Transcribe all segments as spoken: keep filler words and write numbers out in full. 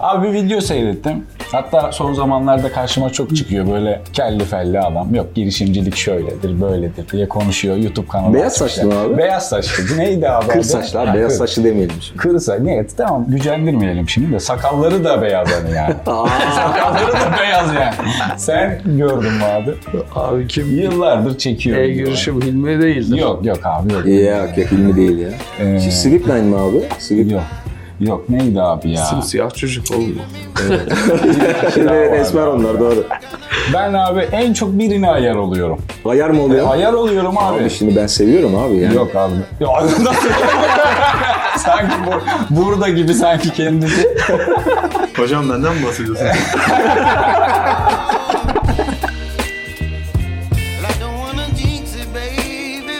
Abi bir video seyrettim. Hatta son zamanlarda karşıma çok çıkıyor böyle kelli felli adam. Yok girişimcilik şöyledir, böyledir diye konuşuyor YouTube kanalı. Beyaz saçlı abi. Beyaz saçlı. Neydi abi? Kır saçlı abi. Beyaz saçlı demeyelim şimdi. Kır saçlı. Neydi? Tamam gücendirmeyelim şimdi de. Sakalları da beyaz hani yani. Sakalları da beyaz yani. Sen gördün mü abi? Abi kim? Yıllardır çekiyor. E girişim filmi değildi. Yok yok abi yok. Yok yok filmi değil ya. Ee... Slipline mi abi? Slip... Yok. Yok neydi abi ya? Simsiyah çocuk oldu. Evet. Evet esmer onlar doğru. Ben abi en çok birine ayar oluyorum. Ayar mı oluyor? Ayar oluyorum abi. Abi şimdi ben seviyorum abi yani. Yok abi. Ya sanki bu, burada gibi sanki kendisi. Hocam benden mi bahsediyorsun?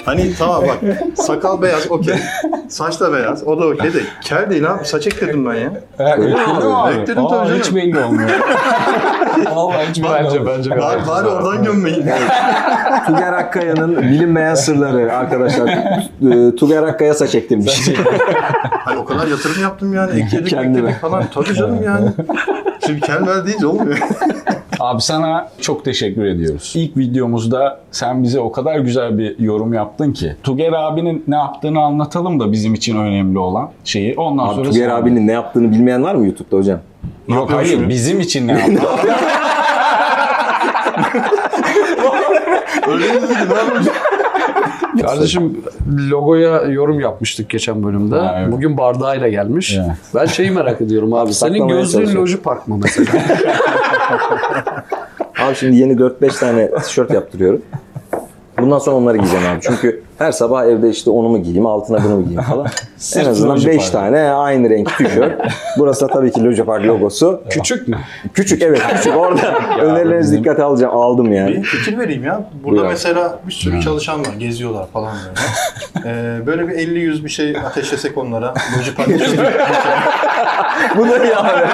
Hani tamam bak, sakal beyaz okey, saç da beyaz, o da okey de kel değil abi, saç ekledim ben ya. Öyle mi abi? Ekledim tabii canım. Hiç belli olmuyor. Vallahi hiç bence, bence. Bari, bari oradan gömmeyin. Tugay Akkaya'nın bilinmeyen sırları arkadaşlar. Tugay Akkaya saç ektim bir şey. Hayır o kadar yatırım yaptım yani, ekledik ekledik falan tabii canım yani. Şimdi kendiler deyince olmuyor. Abi sana çok teşekkür ediyoruz. İlk videomuzda sen bize o kadar güzel bir yorum yaptın ki. Tuğer abinin ne yaptığını anlatalım da bizim için önemli olan şeyi. Ondan abi, sonra Tuğer abinin ne yaptığını bilmeyen var mı YouTube'da hocam? Ne Yok hayır şimdi? Bizim için ne yaptı? Öyle mi dedi? Kardeşim logoya yorum yapmıştık geçen bölümde. Ha, evet. Bugün bardağıyla gelmiş. Evet. Ben şeyi merak ediyorum abi. Senin gözlüğün Lojipark mı mesela? Abi şimdi yeni dört beş tane tişört yaptırıyorum. Bundan sonra onları giyeceğim abi. Çünkü her sabah evde işte onu mu giyeyim, altına bunu mu giyeyim falan. En azından beş tane aynı renk tişört. Burası da tabii ki Lojipark logosu. Küçük mü? Küçük evet. Küçük. Orada önerilerinizi benim... dikkate alacağım. Aldım yani. Bir fikir vereyim ya. Burada buyur mesela bir sürü çalışan var. Geziyorlar falan böyle. ee, böyle bir elli yüz bir şey ateşlesek onlara. Lojipark tişört. Bu da ya abi.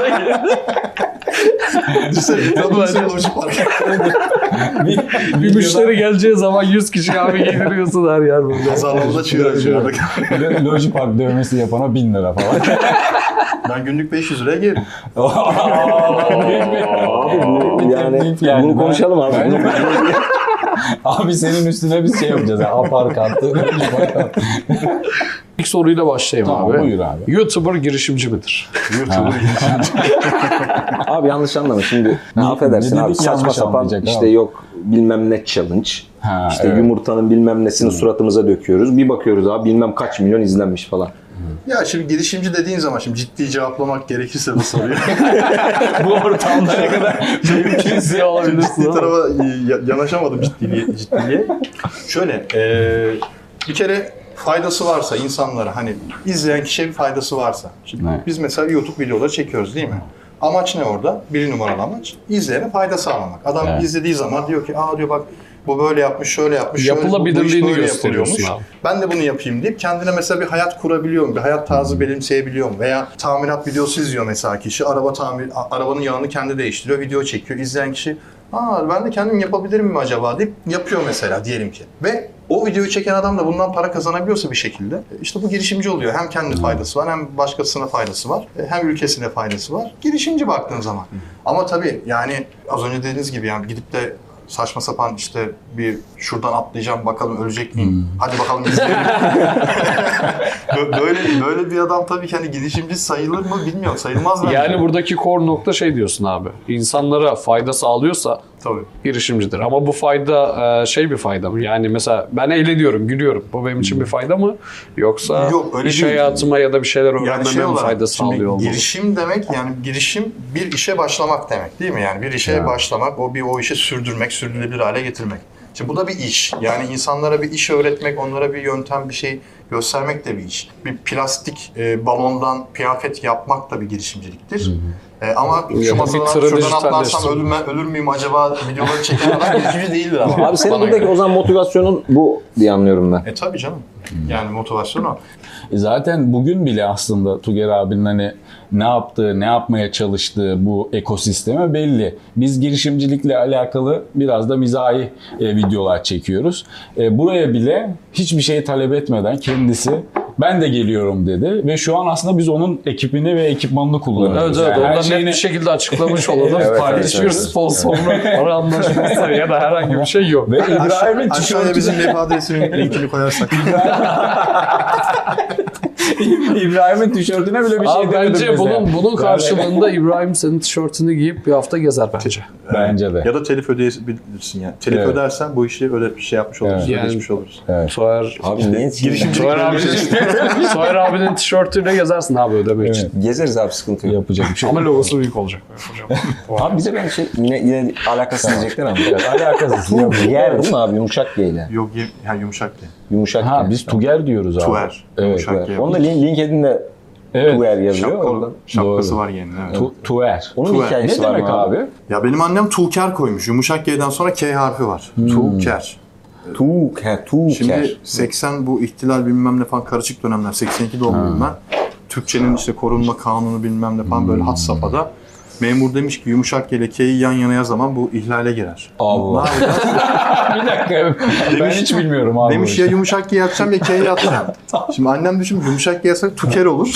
bir, bir müşteri geleceği zaman yüz kişi abi giydiriyorsun her yer burada. Kazanımda çığır açıyorduk. Lojipark dövmesi yapana bin lira falan. Ben günlük beş yüz liraya girerim. Abi yani, yani bunu konuşalım abi. Ben, bunu konuşalım. Abi senin üstüne biz şey yapacağız. Apar kartı. İlk soruyla başlayayım tamam, abi. Buyur abi. YouTuber girişimci midir? YouTuber girişimci. Abi yanlış anlama şimdi. Ne, ne affedersin ne abi saçma sapan işte abi. Yok bilmem ne challenge. Ha, işte evet. Yumurtanın bilmem nesini hmm. suratımıza döküyoruz. Bir bakıyoruz abi bilmem kaç milyon izlenmiş falan. Ya şimdi girişimci dediğin zaman şimdi ciddi cevaplamak gerekirse bu soruyu. Bu ortamda ne kadar mümkünse ciddi tarafa yanaşamadım ciddiliğe. ciddiliğe. Şöyle ee, bir kere faydası varsa insanlara hani izleyen kişiye bir faydası varsa. Şimdi ne? Biz mesela YouTube videoları çekiyoruz değil mi? Amaç ne orada? Bir numaralı amaç. İzleyene fayda sağlamak. Adam evet. izlediği zaman diyor ki aa diyor bak bu böyle yapmış, şöyle yapmış, şöyle, yapılabilirliğini gösteriyormuş. Ben de bunu yapayım deyip kendine mesela bir hayat kurabiliyor mu? Bir hayat tarzı benimseyebiliyor mu? Veya tamirat videosu izliyor mesela kişi. Araba tamir, arabanın yağını kendi değiştiriyor, video çekiyor. İzleyen kişi aa ben de kendim yapabilirim mi acaba deyip yapıyor mesela diyelim ki. Ve o videoyu çeken adam da bundan para kazanabiliyorsa bir şekilde işte bu girişimci oluyor. Hem kendi faydası var hem başkasına faydası var. Hem ülkesine faydası var. Girişimci baktığın zaman. Ama tabii yani az önce dediğiniz gibi yani gidip de saçma sapan işte bir şuradan atlayacağım bakalım ölecek miyim? Hmm. Hadi bakalım izleyelim. böyle böyle bir adam tabii ki hani girişimci sayılır mı bilmiyorum. Sayılmaz mı? Yani buradaki core nokta şey diyorsun abi. İnsanlara fayda sağlıyorsa tabii girişimcidir. Ama bu fayda şey bir fayda mı? Yani mesela ben eğleniyorum, gülüyorum. Bu benim için bir fayda mı? Yoksa yok, iş değil. Hayatıma ya da bir şeyler öğrenmeme yani şey mi fayda sağlıyor olmalı? Girişim demek yani girişim bir işe başlamak demek değil mi? Yani bir işe yani. başlamak, o bir o işi sürdürmek, sürdürülebilir hale getirmek. Şimdi bu da bir iş. Yani insanlara bir iş öğretmek, onlara bir yöntem, bir şey göstermek de bir iş. Bir plastik e, balondan kıyafet yapmak da bir girişimciliktir. Hı hı. E, ama şu masadan şuradan atlarsam ölür, ölür müyüm acaba videoları çeken adam girişimci değildir ama. Abi senin buradaki o zaman motivasyonun bu diye anlıyorum ben. E tabii canım. Yani motivasyon o. Zaten bugün bile aslında Tuğer abinin hani ne yaptığı, ne yapmaya çalıştığı bu ekosisteme belli. Biz girişimcilikle alakalı biraz da mizahi e, videolar çekiyoruz. E, buraya bile hiçbir şey talep etmeden kendisi Ben de geliyorum dedi ve şu an aslında biz onun ekibini ve ekipmanını kullanıyoruz. Evet, evet. Yani ondan şeyini... net bir şekilde açıklamış olalım. Evet, paylaşıyoruz. Evet, evet. Sponsorluk para anlaşması ya da herhangi bir şey yok. Ve İbrahim'in aşağıya bizim web adresinin linkini koyarsak. İbrahim'in tişörtüne bile bir şey demedim. Bence bunun, yani. bunun karşılığında İbrahim senin tişörtünü giyip bir hafta gezer bence. Bence de. Ya da telif ödeyebilirsin yani. Telif evet. ödersen bu işi öyle bir şey yapmış oluruz, yani, ödeşmiş oluruz. Evet. Tuğer abi, Tuğer abinin tişörtüyle gezersin abi ödemek evet. için. Gezeriz abi, sıkıntı yok. Yapacak bir şey. Ama logosu büyük olacak. Abi bize ben şey yine, yine alakasız diyecekler ama biraz alakasız. Yer değil mi abi? Yumuşak G ile. Yok yani yumuşak G. Yumuşak ha, G. Biz Tuğer diyoruz abi. Tuğer. Evet. Onda LinkedIn'de evet. Tuğer yazıyor. Şapka, Ondan... Şapkası doğru. var yani. Evet. Tu, tuğer. Onun Tuğer. hikayesi ne var demek abi? Ya benim annem Tuğker koymuş. Yumuşak G'den sonra K harfi var. Hmm. Tuğker. Tuğker, Tuğker. Şimdi seksen bu ihtilal bilmem ne falan karışık dönemler. seksen iki doğumluyum ben. Türkçenin işte korunma kanunu bilmem ne falan hmm. böyle had safhada. Memur demiş ki yumuşak G ile K'yi yan yana yazamam, bu ihlale girer. Allah. Bir dakika. Demiş, ben hiç bilmiyorum abi. Demiş ya yumuşak G yapacağım ya K'yi yapacağım. Şimdi annem düşün, yumuşak G yazsak Tuğer olur.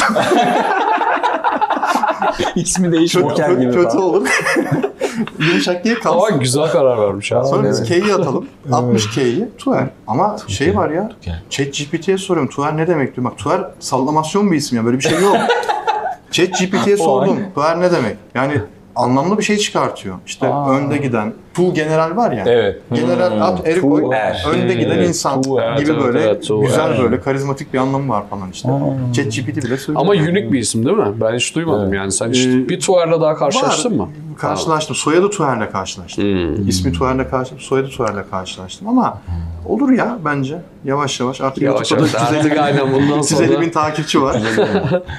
İsmi değişmiyor. Kötü, kötü, kötü olur. Yumuşak G'ye kalsın. Ama güzel karar vermiş abi. Sonra biz K'yi atalım. altmış K'yi Tuğer. Ama Tuğer. Şey var ya. ChatGPT'ye soruyorum. Tuğer ne demek diyor. Bak Tuğer sallamasyon bir isim ya. Böyle bir şey yok. ChatGPT'ye sordum. Tuğer ne demek? Yani anlamlı bir şey çıkartıyor. İşte Aa. önde giden. Tu general var ya. Evet. General hmm. at eri koy. Önde giden evet. insan Tuğer. gibi evet, böyle evet, güzel evet. böyle karizmatik bir anlamı var falan işte. ChatGPT bile söylüyor. Ama unique bir isim değil mi? Ben hiç duymadım evet. yani. Sen hiç ee, bir Tuğer'le daha karşılaştın var. mı? Karşılaştım. Soyadı Tuğer'le karşılaştım. Hmm. İsmi Tuğer'le karşılaştım. Soyadı Tuğer'le karşılaştım ama olur ya bence. Yavaş yavaş. Artık yavaş yavaş. Artık aynen bundan sonra. üç yüz elli bin takipçi var.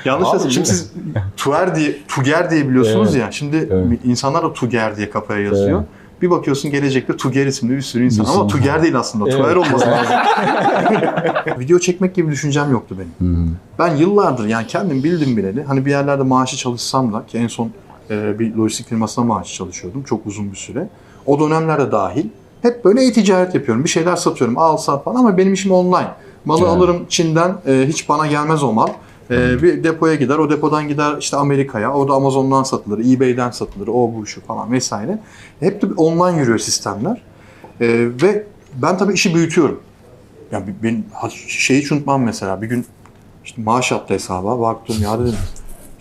Yanlış yazdım. Şimdi siz Tuğer diye, Tuğer diye biliyorsunuz evet. ya. Şimdi evet. insanlar da Tuğer diye kafaya yazıyor. Evet. Bir bakıyorsun gelecekte Tuğer isimli bir sürü insan. Ama Tuğer değil aslında. Evet. Tuğer olması lazım. Video çekmek gibi düşüncem yoktu benim. Hmm. Ben yıllardır yani kendim bildim bileli. Hani bir yerlerde maaşı çalışsam da ki en son bir lojistik firmasına maaş çalışıyordum çok uzun bir süre. O dönemlerde dahil hep böyle e-ticaret yapıyorum. Bir şeyler satıyorum. Al sat falan ama benim işim online. Malı evet. alırım Çin'den. Hiç bana gelmez o mal. Bir depoya gider. O depodan gider işte Amerika'ya. Orada Amazon'dan satılır. eBay'den satılır. O bu şu falan vesaire. Hep de online yürüyor sistemler. Ve ben tabii işi büyütüyorum. Yani ben şeyi hiç unutmam mesela. Bir gün işte maaş attı hesaba. Baktım ya dedim.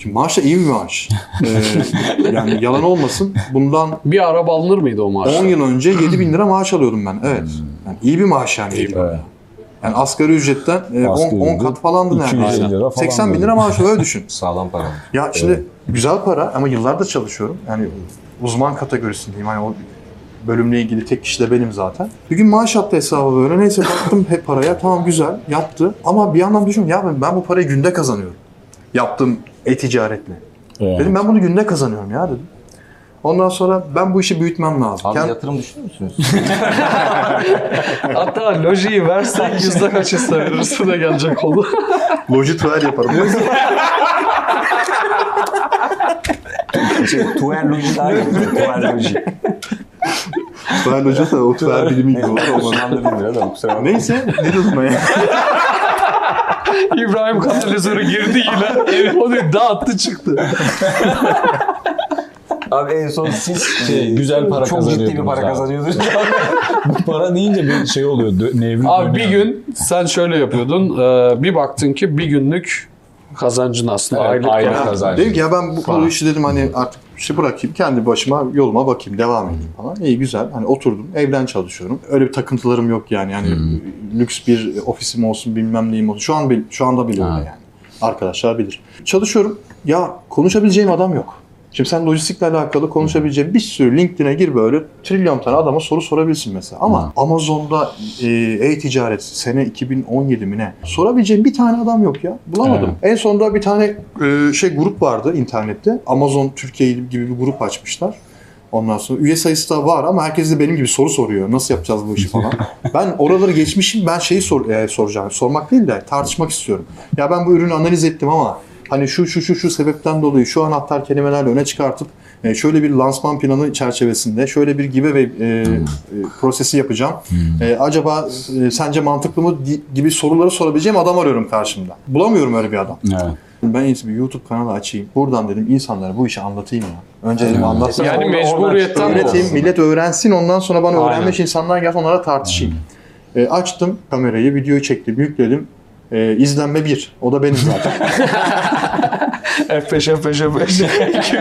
Şimdi maaş da iyi bir maaş. Ee, yani yalan olmasın. Bundan bir araba alınır mıydı o maaş? on yıl önce yedi bin lira maaş alıyordum ben. Evet. Yani iyi bir maaş yani. Evet. Yani asgari ücretten on kat falandı neredeyse. seksen bin lira maaş öyle düşün. Sağlam para. Ya şimdi evet. güzel para ama yıllardır çalışıyorum. Yani uzman kategorisindeyim. Hani o bölümle ilgili tek kişi de benim zaten. Bir gün maaş attı hesabı böyle. Neyse baktım hep paraya. Tamam güzel yattı. Ama bir yandan düşündüm ya ben, ben bu parayı günde kazanıyorum. Yaptığım e-ticaretle. Evet. Dedim ben bunu günde kazanıyorum ya dedim. Ondan sonra ben bu işi büyütmem lazım. Abi Kend... yatırım düşünür müsünüz? Hatta lojiyi versen yüzde kaç isteverirsin de gelecek oldu. Loji Tuğer yaparım. şey, Tuğer loji daha iyi. Tuğer loji. Tuğer loji da o Tuğer bilimi gibi olur. Neyse ne diyorsun ya? İbrahim katalizörü girdi yine. Onu dağıttı çıktı. Abi en son siz şey, güzel para çok ciddi bir para kazanıyordunuz. Bu para deyince bir şey oluyor. Nevri abi bir gün sen şöyle yapıyordun. Bir baktın ki bir günlük kazancın aslında evet, aylık, aylık kazancın. Dedim ki ya ben bu falan. işi dedim hani artık işte bırakayım kendi başıma yoluma bakayım devam edeyim falan. İyi güzel hani oturdum evden çalışıyorum. Öyle bir takıntılarım yok yani yani hmm. lüks bir ofisim olsun bilmem neyim olsun. Şu an şu anda bile öyle yani. Arkadaşlar bilir. Çalışıyorum. Ya konuşabileceğim adam yok. Şimdi sen lojistikle alakalı konuşabileceğin bir sürü LinkedIn'e gir böyle trilyon tane adama soru sorabilsin mesela. Ama hmm. Amazon'da e-ticaret sene iki bin on yedi mi ne? Sorabileceğin bir tane adam yok ya. Bulamadım. Hmm. En sonunda bir tane e, şey grup vardı internette. Amazon Türkiye gibi bir grup açmışlar. Ondan sonra üye sayısı da var ama herkes de benim gibi soru soruyor. Nasıl yapacağız bu işi falan. Ben oraları geçmişim. Ben şeyi sor, e, soracağım. Sormak değil de tartışmak istiyorum. Ya ben bu ürünü analiz ettim ama hani şu şu şu şu sebepten dolayı şu anahtar kelimelerle öne çıkartıp şöyle bir lansman planı çerçevesinde şöyle bir giveaway e, prosesi yapacağım. E, acaba e, sence mantıklı mı gibi soruları sorabileceğim adam arıyorum karşımda. Bulamıyorum öyle bir adam. Evet. Ben iyisi bir YouTube kanalı açayım. Buradan dedim insanlara bu işi anlatayım ya. Önce dedim anlatsın. Yani orada, mecburiyetten öğreteyim. Millet öğrensin, ondan sonra bana aynen. öğrenmiş insanlar gelsin, onlara tartışayım. E, açtım kamerayı, videoyu çektim, yükledim. E, izlenme bir. O da benim zaten. F beş, F beş, F beş.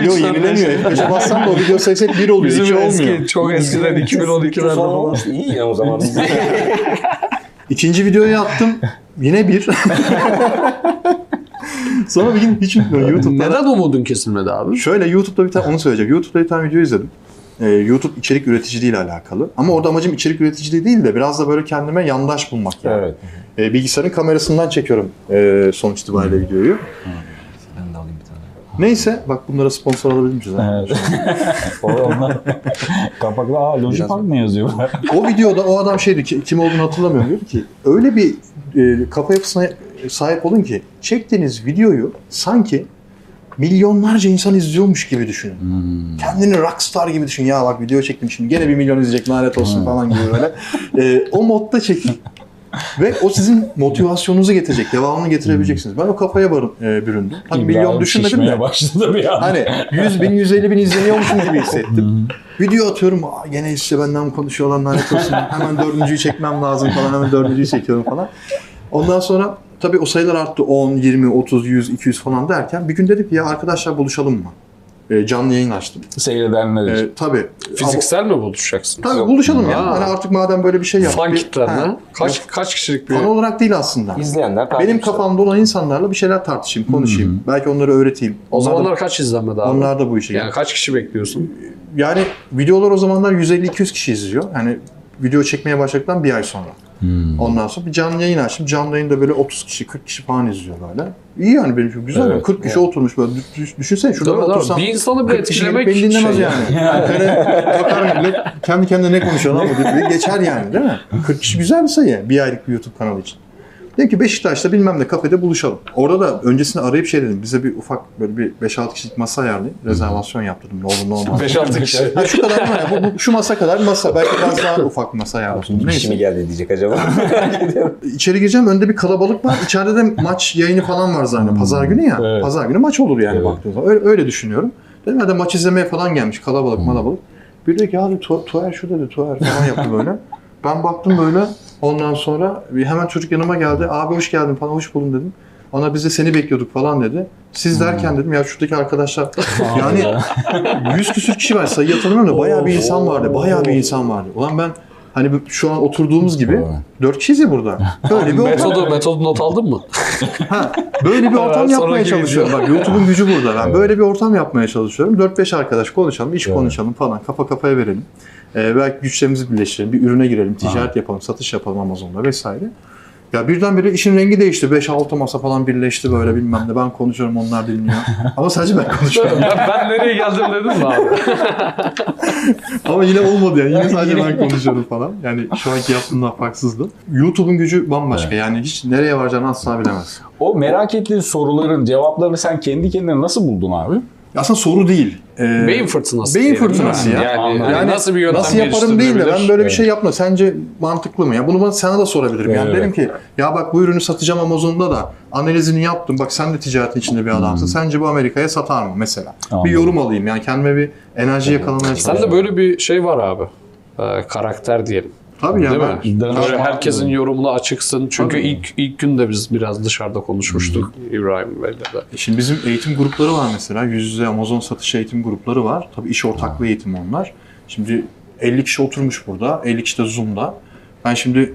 Yok yenilemiyor. F beş'e bassam da o video sayısı bir oluyor. Bizim iki eski, olmuyor. Çok eskiden iki bin on iki'lerde falan. İyi ya o zaman. İkinci videoyu attım. Yine bir. Sonra bir gün hiç bilmiyorum YouTube'da. Neden umudun kesilmedi abi? Şöyle YouTube'da bir tane, onu söyleyeceğim. YouTube'da bir tane video izledim. Ee, YouTube içerik üreticiliği ile alakalı. Ama orada amacım içerik üreticiliği değil de biraz da böyle kendime yandaş bulmak yani. Evet. Ee, bilgisayarın kamerasından çekiyorum e, sonuç itibariyle hmm. videoyu. Hmm. Neyse, bak bunlara sponsor alabiliriz. Evet. Onlar kapakla, aa Lojipark mı yazıyor? O videoda o adam şeydi ki, kim olduğunu hatırlamıyorum, diyor ki öyle bir e, kafa yapısına sahip olun ki çektiğiniz videoyu sanki milyonlarca insan izliyormuş gibi düşünün. Hmm. Kendini rockstar gibi düşün. Ya bak video çektim şimdi gene bir milyon izleyecek, lanet olsun hmm. falan gibi böyle. E, o modda çekin. Ve o sizin motivasyonunuzu getirecek, devamını getirebileceksiniz. Ben o kafaya barın, e, büründüm. Hani milyon düşünmedim de. Başladım ya. Hani yüz bin, yüz elli bin izleniyormuşum gibi hissettim. Video atıyorum, aa, gene işte benden konuşuyorlar, lanet olsun. Hemen dördüncüyü çekmem lazım falan, hemen dördüncüyü çekiyorum falan. Ondan sonra tabii o sayılar arttı, on, yirmi, otuz, yüz, iki yüz falan derken bir gün dedik ya arkadaşlar buluşalım mı? Canlı yayın açtım. Seyredenler için. Ee, tabii. Fiziksel ama, mi buluşacaksın? Tabii buluşalım ya. Hani artık madem böyle bir şey yaptık. Fan kitlenler. Kaç, kaç kişilik bir... Fan olarak değil aslında. İzleyenler. Benim kafamda olan insanlarla bir şeyler tartışayım, konuşayım. Hmm. Belki onları öğreteyim. O onlar zamanlar da, kaç izlenme daha? Onlar da bu işe. Yani geldi. Kaç kişi bekliyorsun? Yani videolar o zamanlar yüz elli iki yüz kişi izliyor. Yani video çekmeye başladıktan bir ay sonra. Hmm. Ondan sonra bir canlı yayın açtım. Canlı yayında böyle otuz kişi, kırk kişi falan izliyor böyle. İyi yani benim için güzel. Evet, kırk kişi evet. oturmuş böyle. Düşünsene şurada otursam. Bir insanı bile etkilemek beni dinlemez şey yani. Yani. Yani. Kendi kendine ne konuşuyor lan bu? Geçer yani değil mi? kırk kişi güzel bir sayı. Bir aylık bir YouTube kanalı için. Dedim ki Beşiktaş'ta bilmem ne kafede buluşalım. Orada da öncesinde arayıp şey dedim. Bize bir ufak böyle bir beş altı kişilik masa ayarlayın. Rezervasyon yaptırdım. Ne olur ne olmaz. beş altı kişi. Ya şu kadar mı ya? Bu, bu, şu masa kadar masa. Belki biraz daha ufak bir masa ayarlayın. Ne işimi geldi diyecek acaba? İçeri gireceğim. Önde bir kalabalık var. İçeride de maç yayını falan var zaten. Pazar günü ya. Evet. Pazar günü maç olur yani evet. baktığınız zaman. Öyle, öyle düşünüyorum. Dedim ya da maç izlemeye falan gelmiş. Kalabalık malabalık. Bir diyor ki abi Tuğer şurada da Tuğer falan yaptı böyle. Ben baktım böyle. Ondan sonra hemen çocuk yanıma geldi. Abi hoş geldin falan, hoş buldum dedim. Ona biz de seni bekliyorduk falan dedi. Siz derken dedim ya şuradaki arkadaşlar yani yüz küsür kişi var, sayı hatırlamıyorum da bayağı bir insan vardı. Bayağı bir insan vardı. Ulan ben hani şu an oturduğumuz gibi dört kişiyiz ya burada. Böyle bir ortam. Metodu, metodu not aldın mı? Ha, böyle bir ortam yapmaya çalışıyorum. Bak YouTube'un gücü burada. Ben böyle bir ortam yapmaya çalışıyorum. dört beş arkadaş konuşalım, iş konuşalım falan, kafa kafaya verelim. Ee, belki güçlerimizi birleştirelim, bir ürüne girelim, ticaret ha. yapalım, satış yapalım Amazon'da vesaire. Ya birdenbire işin rengi değişti. beş altı masa falan birleşti böyle bilmem ne. Ben konuşuyorum, onlar dinliyor. Ama sadece ben konuşuyorum. ben, ben nereye geldim dedim mi abi? Ama yine olmadı yani. Yine sadece ben konuşuyorum falan. Yani şu anki yaptığımdan farksızdı. YouTube'un gücü bambaşka. Evet. Yani hiç nereye varacağını asla bilemezsin. O merak ettiğin soruların cevaplarını sen kendi kendine nasıl buldun abi? Aslında soru değil. Ee, beyin fırtınası. Beyin fırtınası yani. Ya. Yani, yani nasıl bir yöntem nasıl yaparım değil de ben böyle evet. bir şey yapma. Sence mantıklı mı? Ya bunu bana sana da sorabilirim. Evet. Yani derim ki ya bak bu ürünü satacağım Amazon'da da analizini yaptım. Bak sen de ticaretin içinde bir adamsın. Hmm. Sence bu Amerika'ya satar mı mesela? Anladım. Bir yorum alayım yani kendime bir enerji yakalamaya çalışıyorum. Sende böyle bir şey var abi. Ee, karakter diyelim. Tabii ya. Böyle herkesin yorumuna açıksın. Çünkü tabii. ilk ilk gün de biz biraz dışarıda konuşmuştuk İbrahim Bey'le de. Şimdi bizim eğitim grupları var mesela. Yüz yüze Amazon satış eğitim grupları var. Tabii iş ortaklığı eğitimi onlar. Şimdi elli kişi oturmuş burada. elli kişi de Zoom'da. Ben şimdi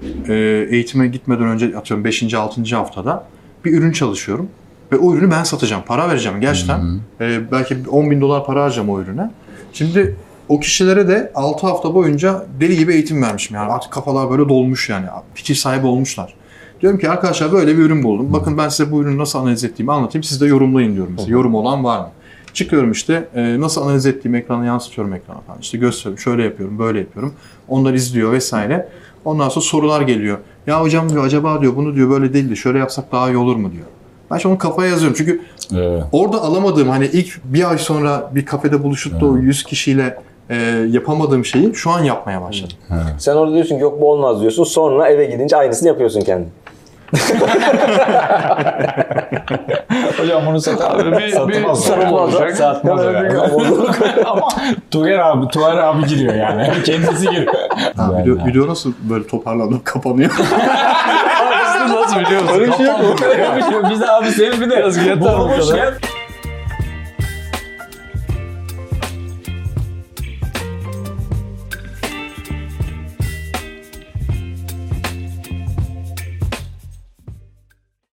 eğitime gitmeden önce atıyorum beşinci altıncı haftada bir ürün çalışıyorum. Ve o ürünü ben satacağım. Para vereceğim gerçekten. Hı-hı. Belki on bin dolar para harcayacağım o ürüne. Şimdi... O kişilere de altı hafta boyunca deli gibi eğitim vermişim yani artık kafalar böyle dolmuş yani fikir sahibi olmuşlar. Diyorum ki arkadaşlar böyle bir ürün buldum. Bakın ben size bu ürünü nasıl analiz ettiğimi anlatayım. Siz de yorumlayın diyorum. Size. Yorum olan var mı? Çıkıyorum işte nasıl analiz ettiğimi ekrana yansıtıyorum ekrana falan. İşte gösteriyorum şöyle yapıyorum böyle yapıyorum. Onlar izliyor vesaire. Ondan sonra sorular geliyor. Ya hocam diyor acaba diyor bunu diyor böyle değil de şöyle yapsak daha iyi olur mu diyor. Ben şimdi onu kafaya yazıyorum. Çünkü evet. orada alamadığım, hani ilk bir ay sonra bir kafede buluşup da evet. o yüz kişiyle e, yapamadığım şeyi şu an yapmaya başladım. Evet. Sen orada diyorsun ki yok bu olmaz diyorsun. Sonra eve gidince aynısını yapıyorsun kendin. Hocam bunu satarlar. Bir, satılmaz. Satılmaz. Satılmaz. Ama Tuğer abi, Tuğer abi giriyor yani. Kendisi giriyor. Abi, video, video nasıl böyle toparlanıp kapanıyor? Nasıl biliyor musun? Öyle bir şey yok. Biz abi seni bir de yazgı yatalım.